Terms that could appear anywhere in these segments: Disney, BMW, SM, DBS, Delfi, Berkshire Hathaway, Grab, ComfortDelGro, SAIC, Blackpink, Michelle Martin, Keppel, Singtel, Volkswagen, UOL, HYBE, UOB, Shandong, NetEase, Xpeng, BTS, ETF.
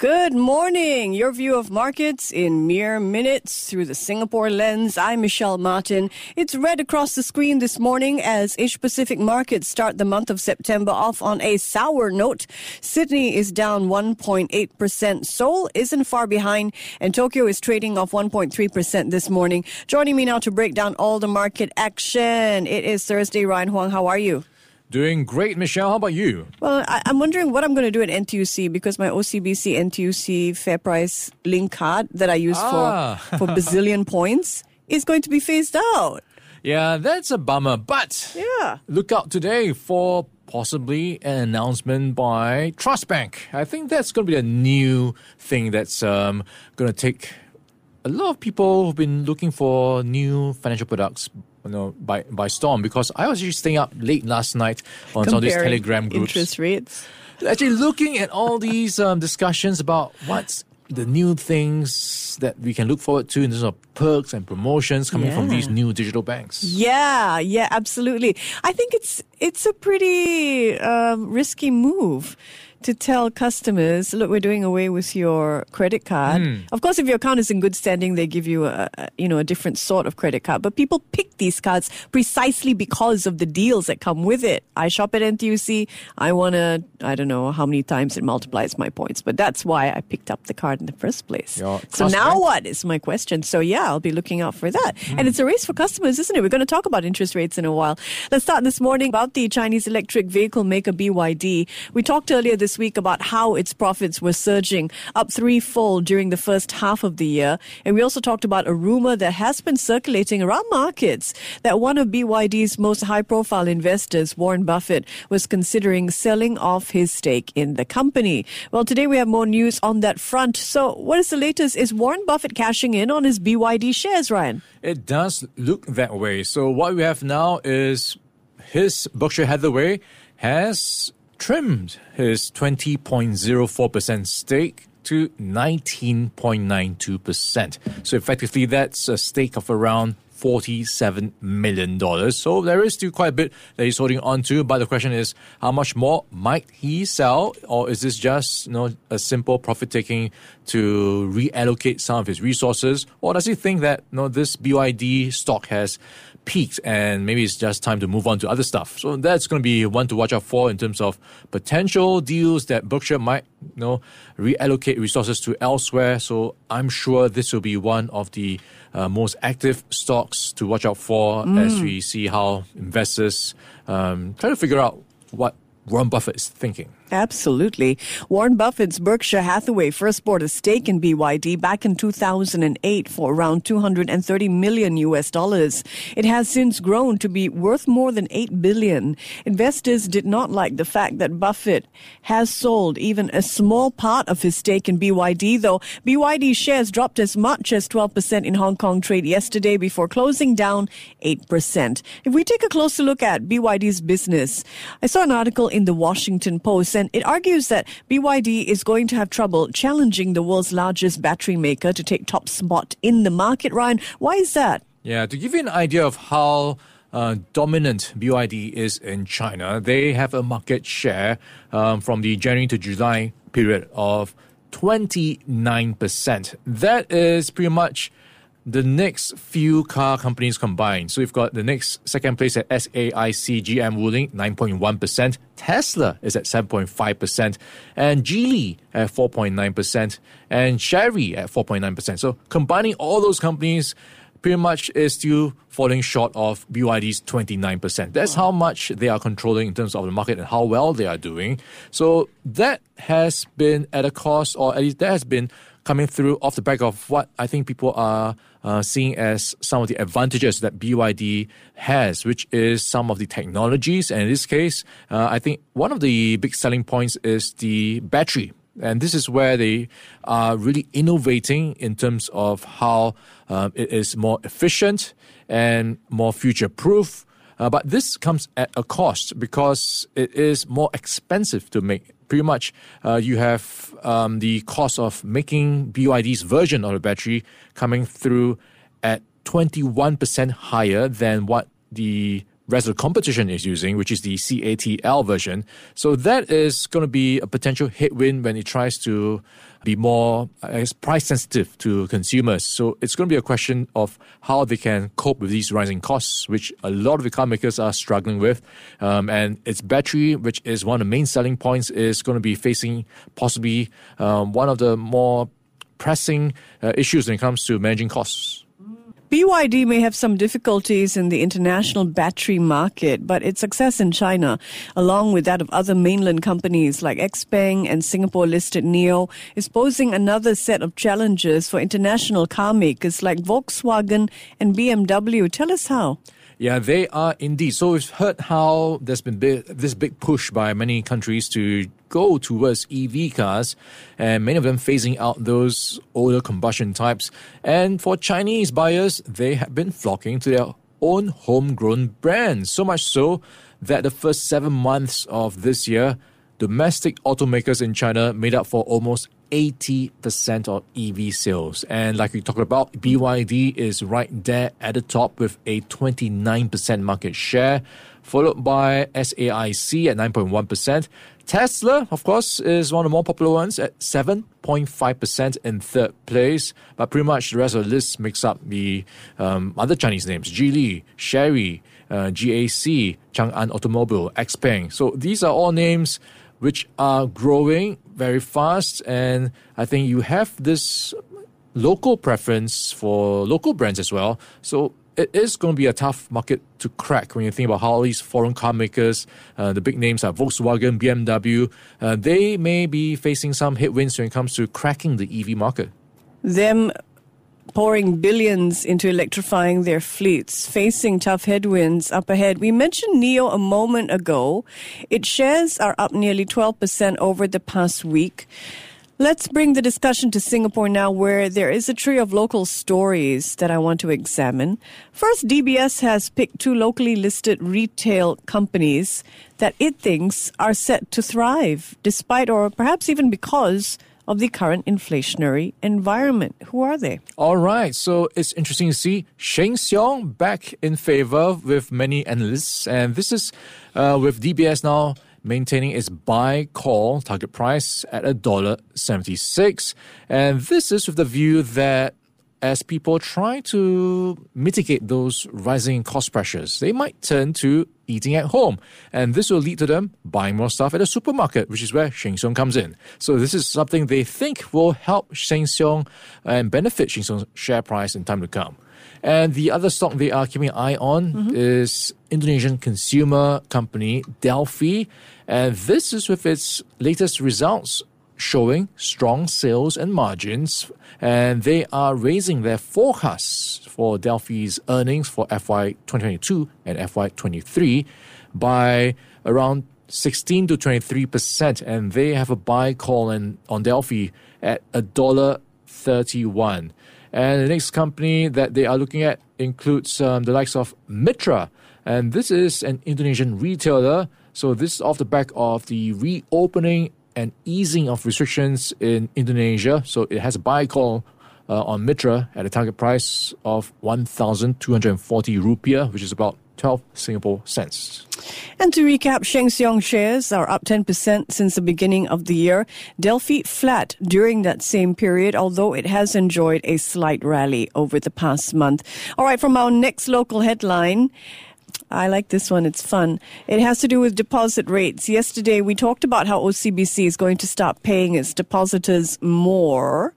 Good morning. Your view of markets in mere minutes through the Singapore lens. I'm Michelle Martin. It's red across the screen this morning as Asia-Pacific markets start the month of September off on a sour note. Sydney is down 1.8%. Seoul isn't far behind and Tokyo is trading off 1.3% this morning. Joining me now to break down all the market action. It is Thursday. Ryan Huang, how are you? Doing great, Michelle. How about you? Well, I'm wondering what I'm going to do at NTUC because my OCBC NTUC FairPrice Link card that I use for bazillion points is going to be phased out. Yeah, that's a bummer. But look out today for possibly an announcement by Trust Bank. I think that's going to be a new thing that's going to take a lot of people who've been looking for new financial products by storm, because I was just staying up late last night on some of these Telegram groups. Interest rates. Actually, looking at all these discussions about what's the new things that we can look forward to in terms of perks and promotions coming from these new digital banks. Yeah, absolutely. I think it's a pretty risky move to tell customers, look, we're doing away with your credit card. Of course, if your account is in good standing, they give you a different sort of credit card. But people pick these cards precisely because of the deals that come with it. I shop at NTUC. I want to, I don't know how many times it multiplies my points. But that's why I picked up the card in the first place. So now what is my question? So I'll be looking out for that. And it's a race for customers, isn't it? We're going to talk about interest rates in a while. Let's start this morning about the Chinese electric vehicle maker BYD. We talked earlier this week about how its profits were surging up threefold during the first half of the year. And we also talked about a rumor that has been circulating around markets that one of BYD's most high-profile investors, Warren Buffett, was considering selling off his stake in the company. Well, today we have more news on that front. So what is the latest? Is Warren Buffett cashing in on his BYD shares, Ryan? It does look that way. So what we have now is his Berkshire Hathaway has trimmed his 20.04% stake to 19.92%. So effectively, that's a stake of around $47 million. So there is still quite a bit that he's holding on to. But the question is, how much more might he sell? Or is this just a simple profit-taking to reallocate some of his resources? Or does he think that this BYD stock has peaked and maybe it's just time to move on to other stuff? So that's going to be one to watch out for in terms of potential deals that Berkshire might reallocate resources to elsewhere. So I'm sure this will be one of the most active stocks to watch out for as we see how investors try to figure out what Warren Buffett is thinking. Absolutely. Warren Buffett's Berkshire Hathaway first bought a stake in BYD back in 2008 for around $230 million. It has since grown to be worth more than $8 billion. Investors did not like the fact that Buffett has sold even a small part of his stake in BYD, though. BYD shares dropped as much as 12% in Hong Kong trade yesterday before closing down 8%. If we take a closer look at BYD's business, I saw an article in the Washington Post, and it argues that BYD is going to have trouble challenging the world's largest battery maker to take top spot in the market. Ryan, why is that? Yeah, to give you an idea of how dominant BYD is in China, they have a market share from the January to July period of 29%. That is pretty much the next few car companies combined. So you've got the next second place at SAIC, GM Wuling, 9.1%. Tesla is at 7.5%. And Geely at 4.9%. And Chery at 4.9%. So combining all those companies pretty much is still falling short of BYD's 29%. That's how much they are controlling in terms of the market and how well they are doing. So that has been at a cost, or at least that has been coming through off the back of what I think people are seeing as some of the advantages that BYD has, which is some of the technologies. And in this case, I think one of the big selling points is the battery. And this is where they are really innovating in terms of how it is more efficient and more future-proof. But this comes at a cost because it is more expensive to make. Pretty much you have the cost of making BYD's version of the battery coming through at 21% higher than what the rest of the competition is using, which is the CATL version. So that is going to be a potential headwind when it tries to be more price sensitive to consumers. So it's going to be a question of how they can cope with these rising costs, which a lot of the car makers are struggling with. And its battery, which is one of the main selling points, is going to be facing possibly one of the more pressing issues when it comes to managing costs. BYD may have some difficulties in the international battery market, but its success in China, along with that of other mainland companies like Xpeng and Singapore-listed NIO, is posing another set of challenges for international car makers like Volkswagen and BMW. Tell us how. Yeah, they are indeed. So we've heard how there's been this big push by many countries to go towards EV cars, and many of them phasing out those older combustion types. And for Chinese buyers, they have been flocking to their own homegrown brands, so much so that the first 7 months of this year, domestic automakers in China made up for almost 80% of EV sales. And like we talked about, BYD is right there at the top with a 29% market share, followed by SAIC at 9.1%. Tesla, of course, is one of the more popular ones at 7.5% in third place. But pretty much the rest of the list makes up the other Chinese names, Geely, Chery, GAC, Chang'an Automobile, Xpeng. So these are all names which are growing very fast. And I think you have this local preference for local brands as well. So it is going to be a tough market to crack when you think about how these foreign car makers, the big names are Volkswagen, BMW, they may be facing some headwinds when it comes to cracking the EV market. Them pouring billions into electrifying their fleets, facing tough headwinds up ahead. We mentioned NIO a moment ago. Its shares are up nearly 12% over the past week. Let's bring the discussion to Singapore now, where there is a tree of local stories that I want to examine. First, DBS has picked two locally listed retail companies that it thinks are set to thrive, despite or perhaps even because of the current inflationary environment. Who are they? All right, so it's interesting to see Sheng Siong back in favor with many analysts. And this is with DBS now maintaining its buy-call target price at $1.76. And this is with the view that as people try to mitigate those rising cost pressures, they might turn to eating at home. And this will lead to them buying more stuff at a supermarket, which is where Sheng Siong comes in. So this is something they think will help Sheng Siong and benefit Sheng Siong's share price in time to come. And the other stock they are keeping an eye on is Indonesian consumer company Delfi. And this is with its latest results showing strong sales and margins. And they are raising their forecasts for Delfi's earnings for FY 2022 and FY 23 by around 16 to 23%. And they have a buy call on Delfi at $1.31. And the next company that they are looking at includes the likes of Mitra. And this is an Indonesian retailer. So this is off the back of the reopening and easing of restrictions in Indonesia. So it has a buy call on Mitra at a target price of 1,240 rupiah, which is about 12 Singapore cents. And to recap, Sheng Siong shares are up 10% since the beginning of the year. Delfi flat during that same period, although it has enjoyed a slight rally over the past month. All right, from our next local headline, I like this one. It's fun. It has to do with deposit rates. Yesterday, we talked about how OCBC is going to start paying its depositors more.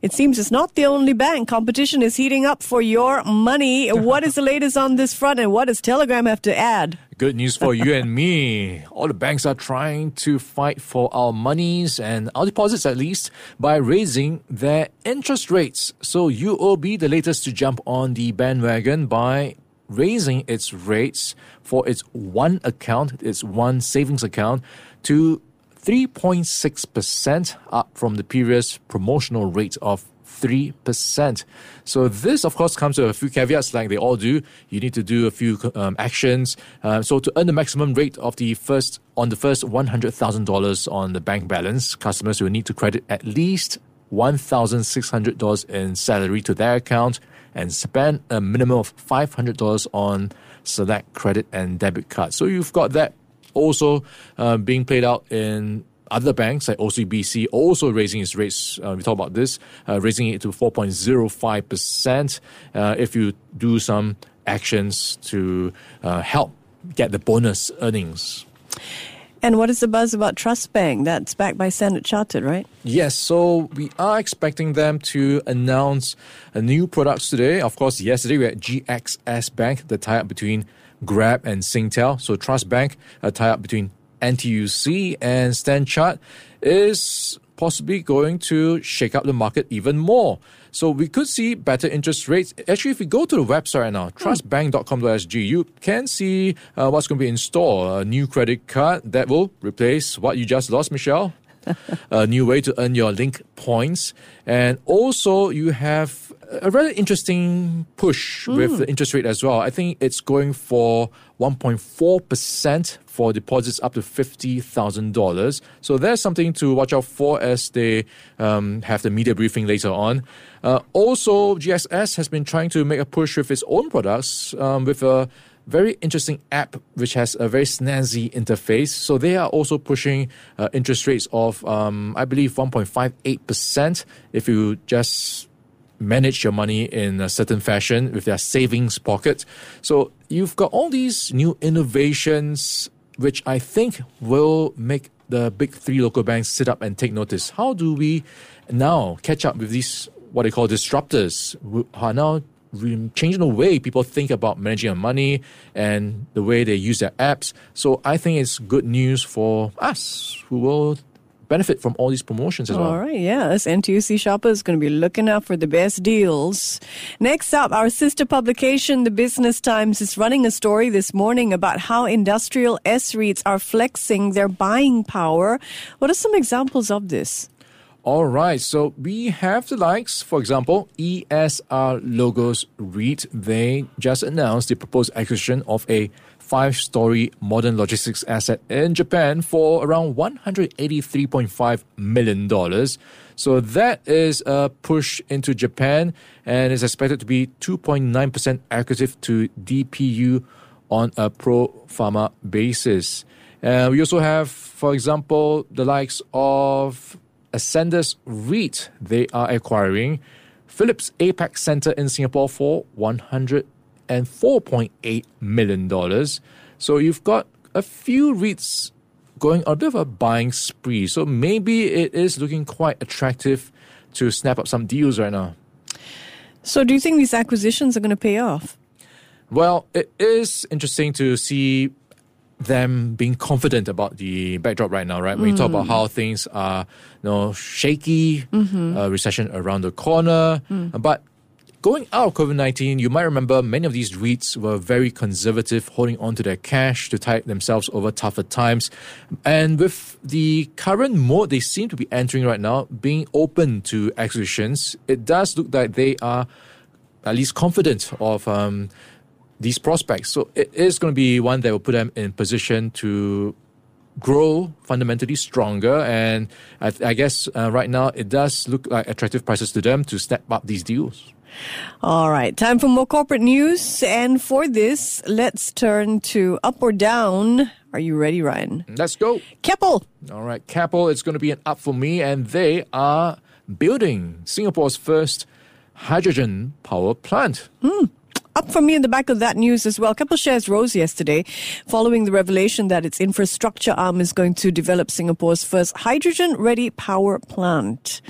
It seems it's not the only bank. Competition is heating up for your money. What is the latest on this front, and what does Telegram have to add? Good news for you and me. All the banks are trying to fight for our monies and our deposits, at least, by raising their interest rates. So UOB, the latest to jump on the bandwagon by raising its rates for its one account, its one savings account, to 3.6%, up from the previous promotional rate of 3%. So this, of course, comes with a few caveats like they all do. You need to do a few actions. So to earn the maximum rate of the first $100,000 on the bank balance, customers will need to credit at least $1,600 in salary to their account and spend a minimum of $500 on select credit and debit cards. So you've got that also being played out in other banks like OCBC also raising its rates. We talked about this, raising it to 4.05% if you do some actions to help get the bonus earnings. And what is the buzz about Trust Bank? That's backed by Standard Chartered, right? Yes, so we are expecting them to announce new products today. Of course, yesterday we had GXS Bank, the tie-up between Grab and Singtel. So Trust Bank, a tie-up between NTUC and Standard Chartered, is possibly going to shake up the market even more. So we could see better interest rates. Actually, if we go to the website right now, trustbank.com.sg, you can see what's going to be in store. A new credit card that will replace what you just lost, Michelle. A new way to earn your link points. And also, you have a rather interesting push with the interest rate as well. I think it's going for 1.4% for deposits up to $50,000. So there's something to watch out for as they have the media briefing later on. Also, GXS has been trying to make a push with its own products with a very interesting app which has a very snazzy interface. So they are also pushing interest rates of, I believe, 1.58% if you just manage your money in a certain fashion with their savings pocket. So you've got all these new innovations which I think will make the big three local banks sit up and take notice. How do we now catch up with these, what they call disruptors, who are now changing the way people think about managing their money and the way they use their apps? So I think it's good news for us who will benefit from all these promotions as well. All right, yeah. This NTUC shopper is going to be looking out for the best deals. Next up, our sister publication, The Business Times, is running a story this morning about how industrial S-REITs are flexing their buying power. What are some examples of this? All right, so we have the likes, for example, ESR Logos REIT. They just announced the proposed acquisition of a 5-story modern logistics asset in Japan for around $183.5 million. So that is a push into Japan and is expected to be 2.9% accretive to DPU on a pro forma basis. We also have, for example, the likes of Ascendas REIT. They are acquiring Philips APAC Centre in Singapore for $104.8 million. So you've got a few REITs going out of a buying spree. So maybe it is looking quite attractive to snap up some deals right now. So do you think these acquisitions are going to pay off? Well, it is interesting to see them being confident about the backdrop right now, right? When you talk about how things are, you know, shaky, recession around the corner, but going out of COVID-19, you might remember many of these REITs were very conservative, holding on to their cash to tide themselves over tougher times. And with the current mode they seem to be entering right now, being open to acquisitions, it does look like they are at least confident of these prospects. So it is going to be one that will put them in position to grow fundamentally stronger, and I guess right now it does look like attractive prices to them to snap up these deals. All right, time for more corporate news. And for this, let's turn to up or down. Are you ready, Ryan? Let's go. Keppel. All right, Keppel, it's going to be an up for me, and they are building Singapore's first hydrogen power plant. Up for me in the back of that news as well. Keppel shares rose yesterday following the revelation that its infrastructure arm is going to develop Singapore's first hydrogen-ready power plant.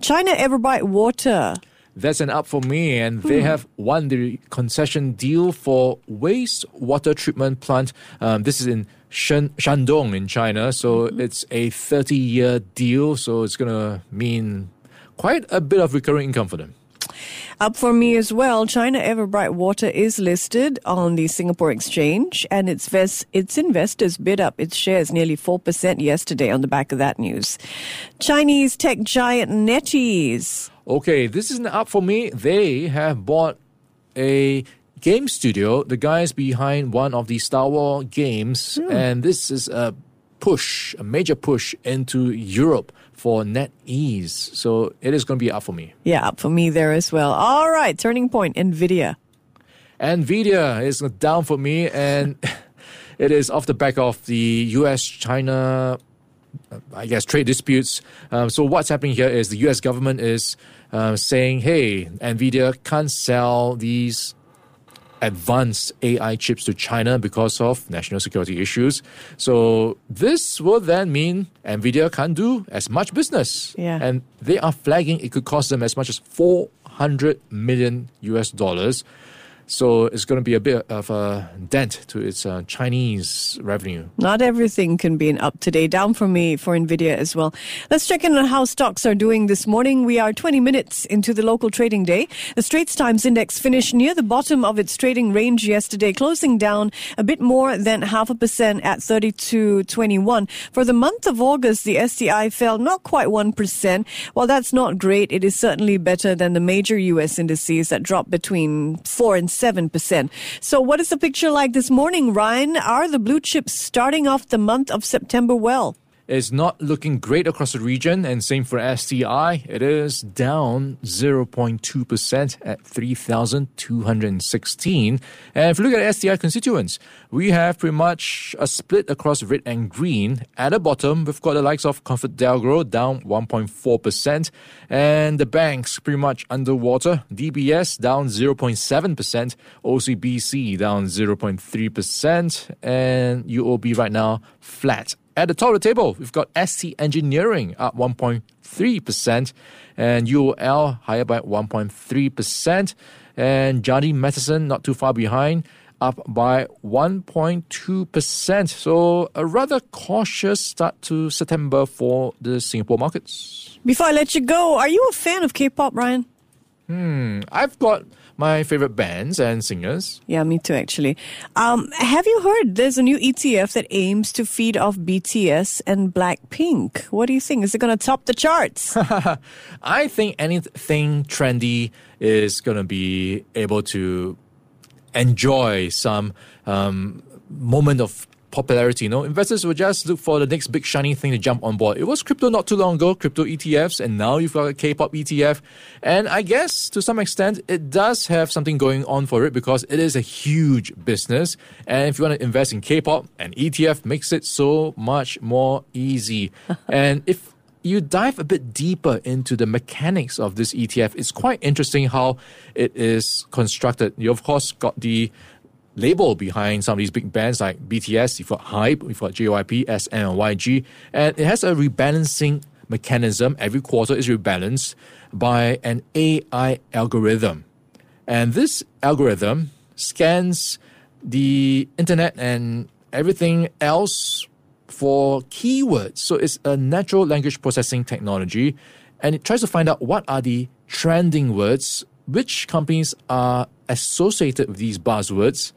China Everbright Water. That's an up for me, and they have won the concession deal for wastewater treatment plant. This is in Shandong in China, so it's a 30-year deal, so it's going to mean quite a bit of recurring income for them. Up for me as well, China Everbright Water is listed on the Singapore Exchange, and its investors bid up its shares nearly 4% yesterday on the back of that news. Chinese tech giant NetEase. Okay, this is an up for me. They have bought a game studio, the guys behind one of the Star Wars games, and this is a push, a major push into Europe for NetEase. So it is going to be up for me. Yeah, up for me there as well. All right, turning point, NVIDIA. NVIDIA is down for me, and it is off the back of the US-China, I guess, trade disputes. So what's happening here is the US government is saying, hey, NVIDIA can't sell these advanced AI chips to China because of national security issues. So this will then mean NVIDIA can't do as much business. Yeah. And they are flagging it could cost them as much as $400 million. So it's going to be a bit of a dent to its Chinese revenue. Not everything can be an up today. Down for me for NVIDIA as well. Let's check in on how stocks are doing this morning. We are 20 minutes into the local trading day. The Straits Times Index finished near the bottom of its trading range yesterday, closing down a bit more than 0.5% at 32.21. For the month of August, the STI fell not quite 1%. While that's not great, it is certainly better than the major US indices that dropped between 4 and 7%. So what is the picture like this morning, Ryan? Are the blue chips starting off the month of September well? It's not looking great across the region, and same for STI. It is down 0.2% at 3,216. And if you look at STI constituents, we have pretty much a split across red and green. At the bottom, we've got the likes of ComfortDelGro down 1.4%, and the banks pretty much underwater. DBS down 0.7%, OCBC down 0.3%, and UOB right now flat. At the top of the table, we've got ST Engineering up 1.3% and UOL higher by 1.3%, and Jardine Matheson not too far behind, up by 1.2%. So a rather cautious start to September for the Singapore markets. Before I let you go, are you a fan of K-pop, Ryan? I've got my favorite bands and singers. Yeah, me too, actually. Have you heard there's a new ETF that aims to feed off BTS and Blackpink? What do you think? Is it going to top the charts? I think anything trendy is going to be able to enjoy some moment of popularity. You know, investors will just look for the next big shiny thing to jump on board. It was crypto not too long ago, crypto ETFs, and now you've got a K-pop ETF. And I guess to some extent, it does have something going on for it because it is a huge business. And if you want to invest in K-pop, an ETF makes it so much more easy. And if you dive a bit deeper into the mechanics of this ETF, it's quite interesting how it is constructed. You, of course, got the label behind some of these big bands like BTS, you've got HYBE, you've got JYP, SM and YG, and it has a rebalancing mechanism. Every quarter is rebalanced by an AI algorithm. And this algorithm scans the internet and everything else for keywords. So it's a natural language processing technology, and it tries to find out what are the trending words, which companies are associated with these buzzwords,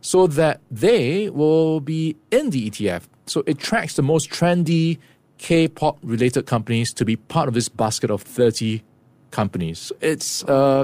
so that they will be in the ETF. So it tracks the most trendy K-pop related companies to be part of this basket of 30 companies. It's, I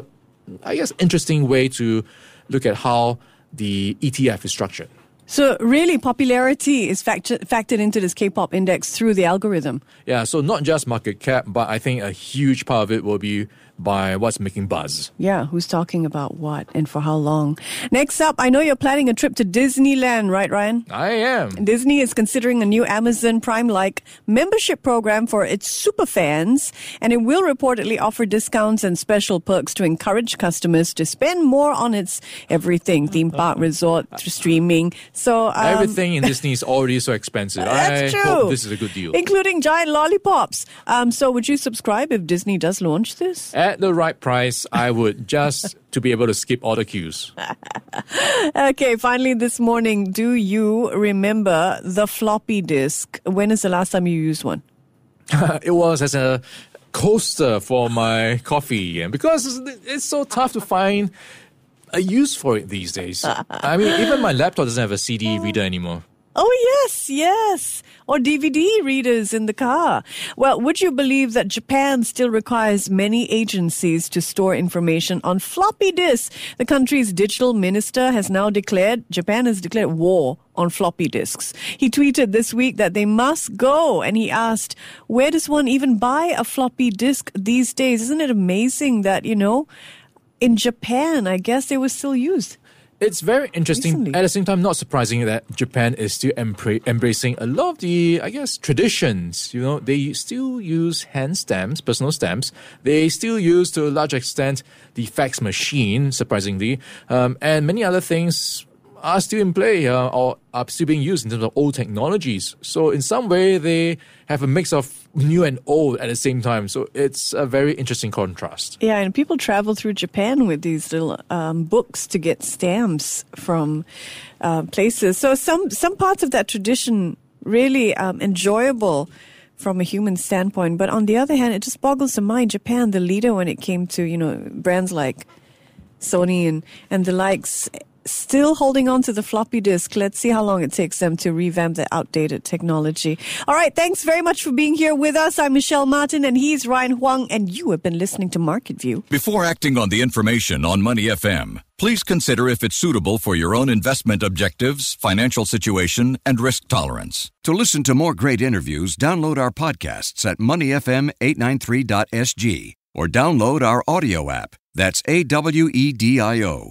guess, interesting way to look at how the ETF is structured. So really, popularity is factored into this K-pop index through the algorithm. Yeah, so not just market cap, but I think a huge part of it will be by what's making buzz. Yeah, who's talking about what and for how long. Next up, I know you're planning a trip to Disneyland, right, Ryan? I am. Disney is considering a new Amazon Prime-like membership program for its superfans, and it will reportedly offer discounts and special perks to encourage customers to spend more on its everything, theme park, resort, streaming. So everything in Disney is already so expensive. That's true. Hope this is a good deal. Including giant lollipops. So would you subscribe if Disney does launch this? At the right price, I would, just to be able to skip all the queues. Okay, finally this morning, do you remember the floppy disk? When is the last time you used one? It was as a coaster for my coffee. And because it's so tough to find a use for it these days. I mean, even my laptop doesn't have a CD reader anymore. Oh, yes, yes. Or DVD readers in the car. Well, would you believe that Japan still requires many agencies to store information on floppy disks? The country's digital minister has now declared, Japan has declared war on floppy disks. He tweeted this week that they must go, and he asked, where does one even buy a floppy disk these days? Isn't it amazing that, you know, in Japan, I guess they were still used. It's very interesting. Recently. At the same time, not surprising that Japan is still embracing a lot of the, I guess, traditions. You know, they still use hand stamps, personal stamps. They still use, to a large extent, the fax machine, surprisingly. And many other things are still in play or are still being used in terms of old technologies. So in some way, they have a mix of new and old at the same time. So it's a very interesting contrast. Yeah, and people travel through Japan with these little books to get stamps from places. So some parts of that tradition really enjoyable from a human standpoint. But on the other hand, it just boggles the mind. Japan, the leader when it came to, you know, brands like Sony and the likes, still holding on to the floppy disk. Let's see how long it takes them to revamp the outdated technology. All right, thanks very much for being here with us. I'm Michelle Martin and he's Ryan Huang, and you have been listening to Market View. Before acting on the information on Money FM, please consider if it's suitable for your own investment objectives, financial situation, and risk tolerance. To listen to more great interviews, download our podcasts at moneyfm893.sg or download our audio app. That's AWEDIO.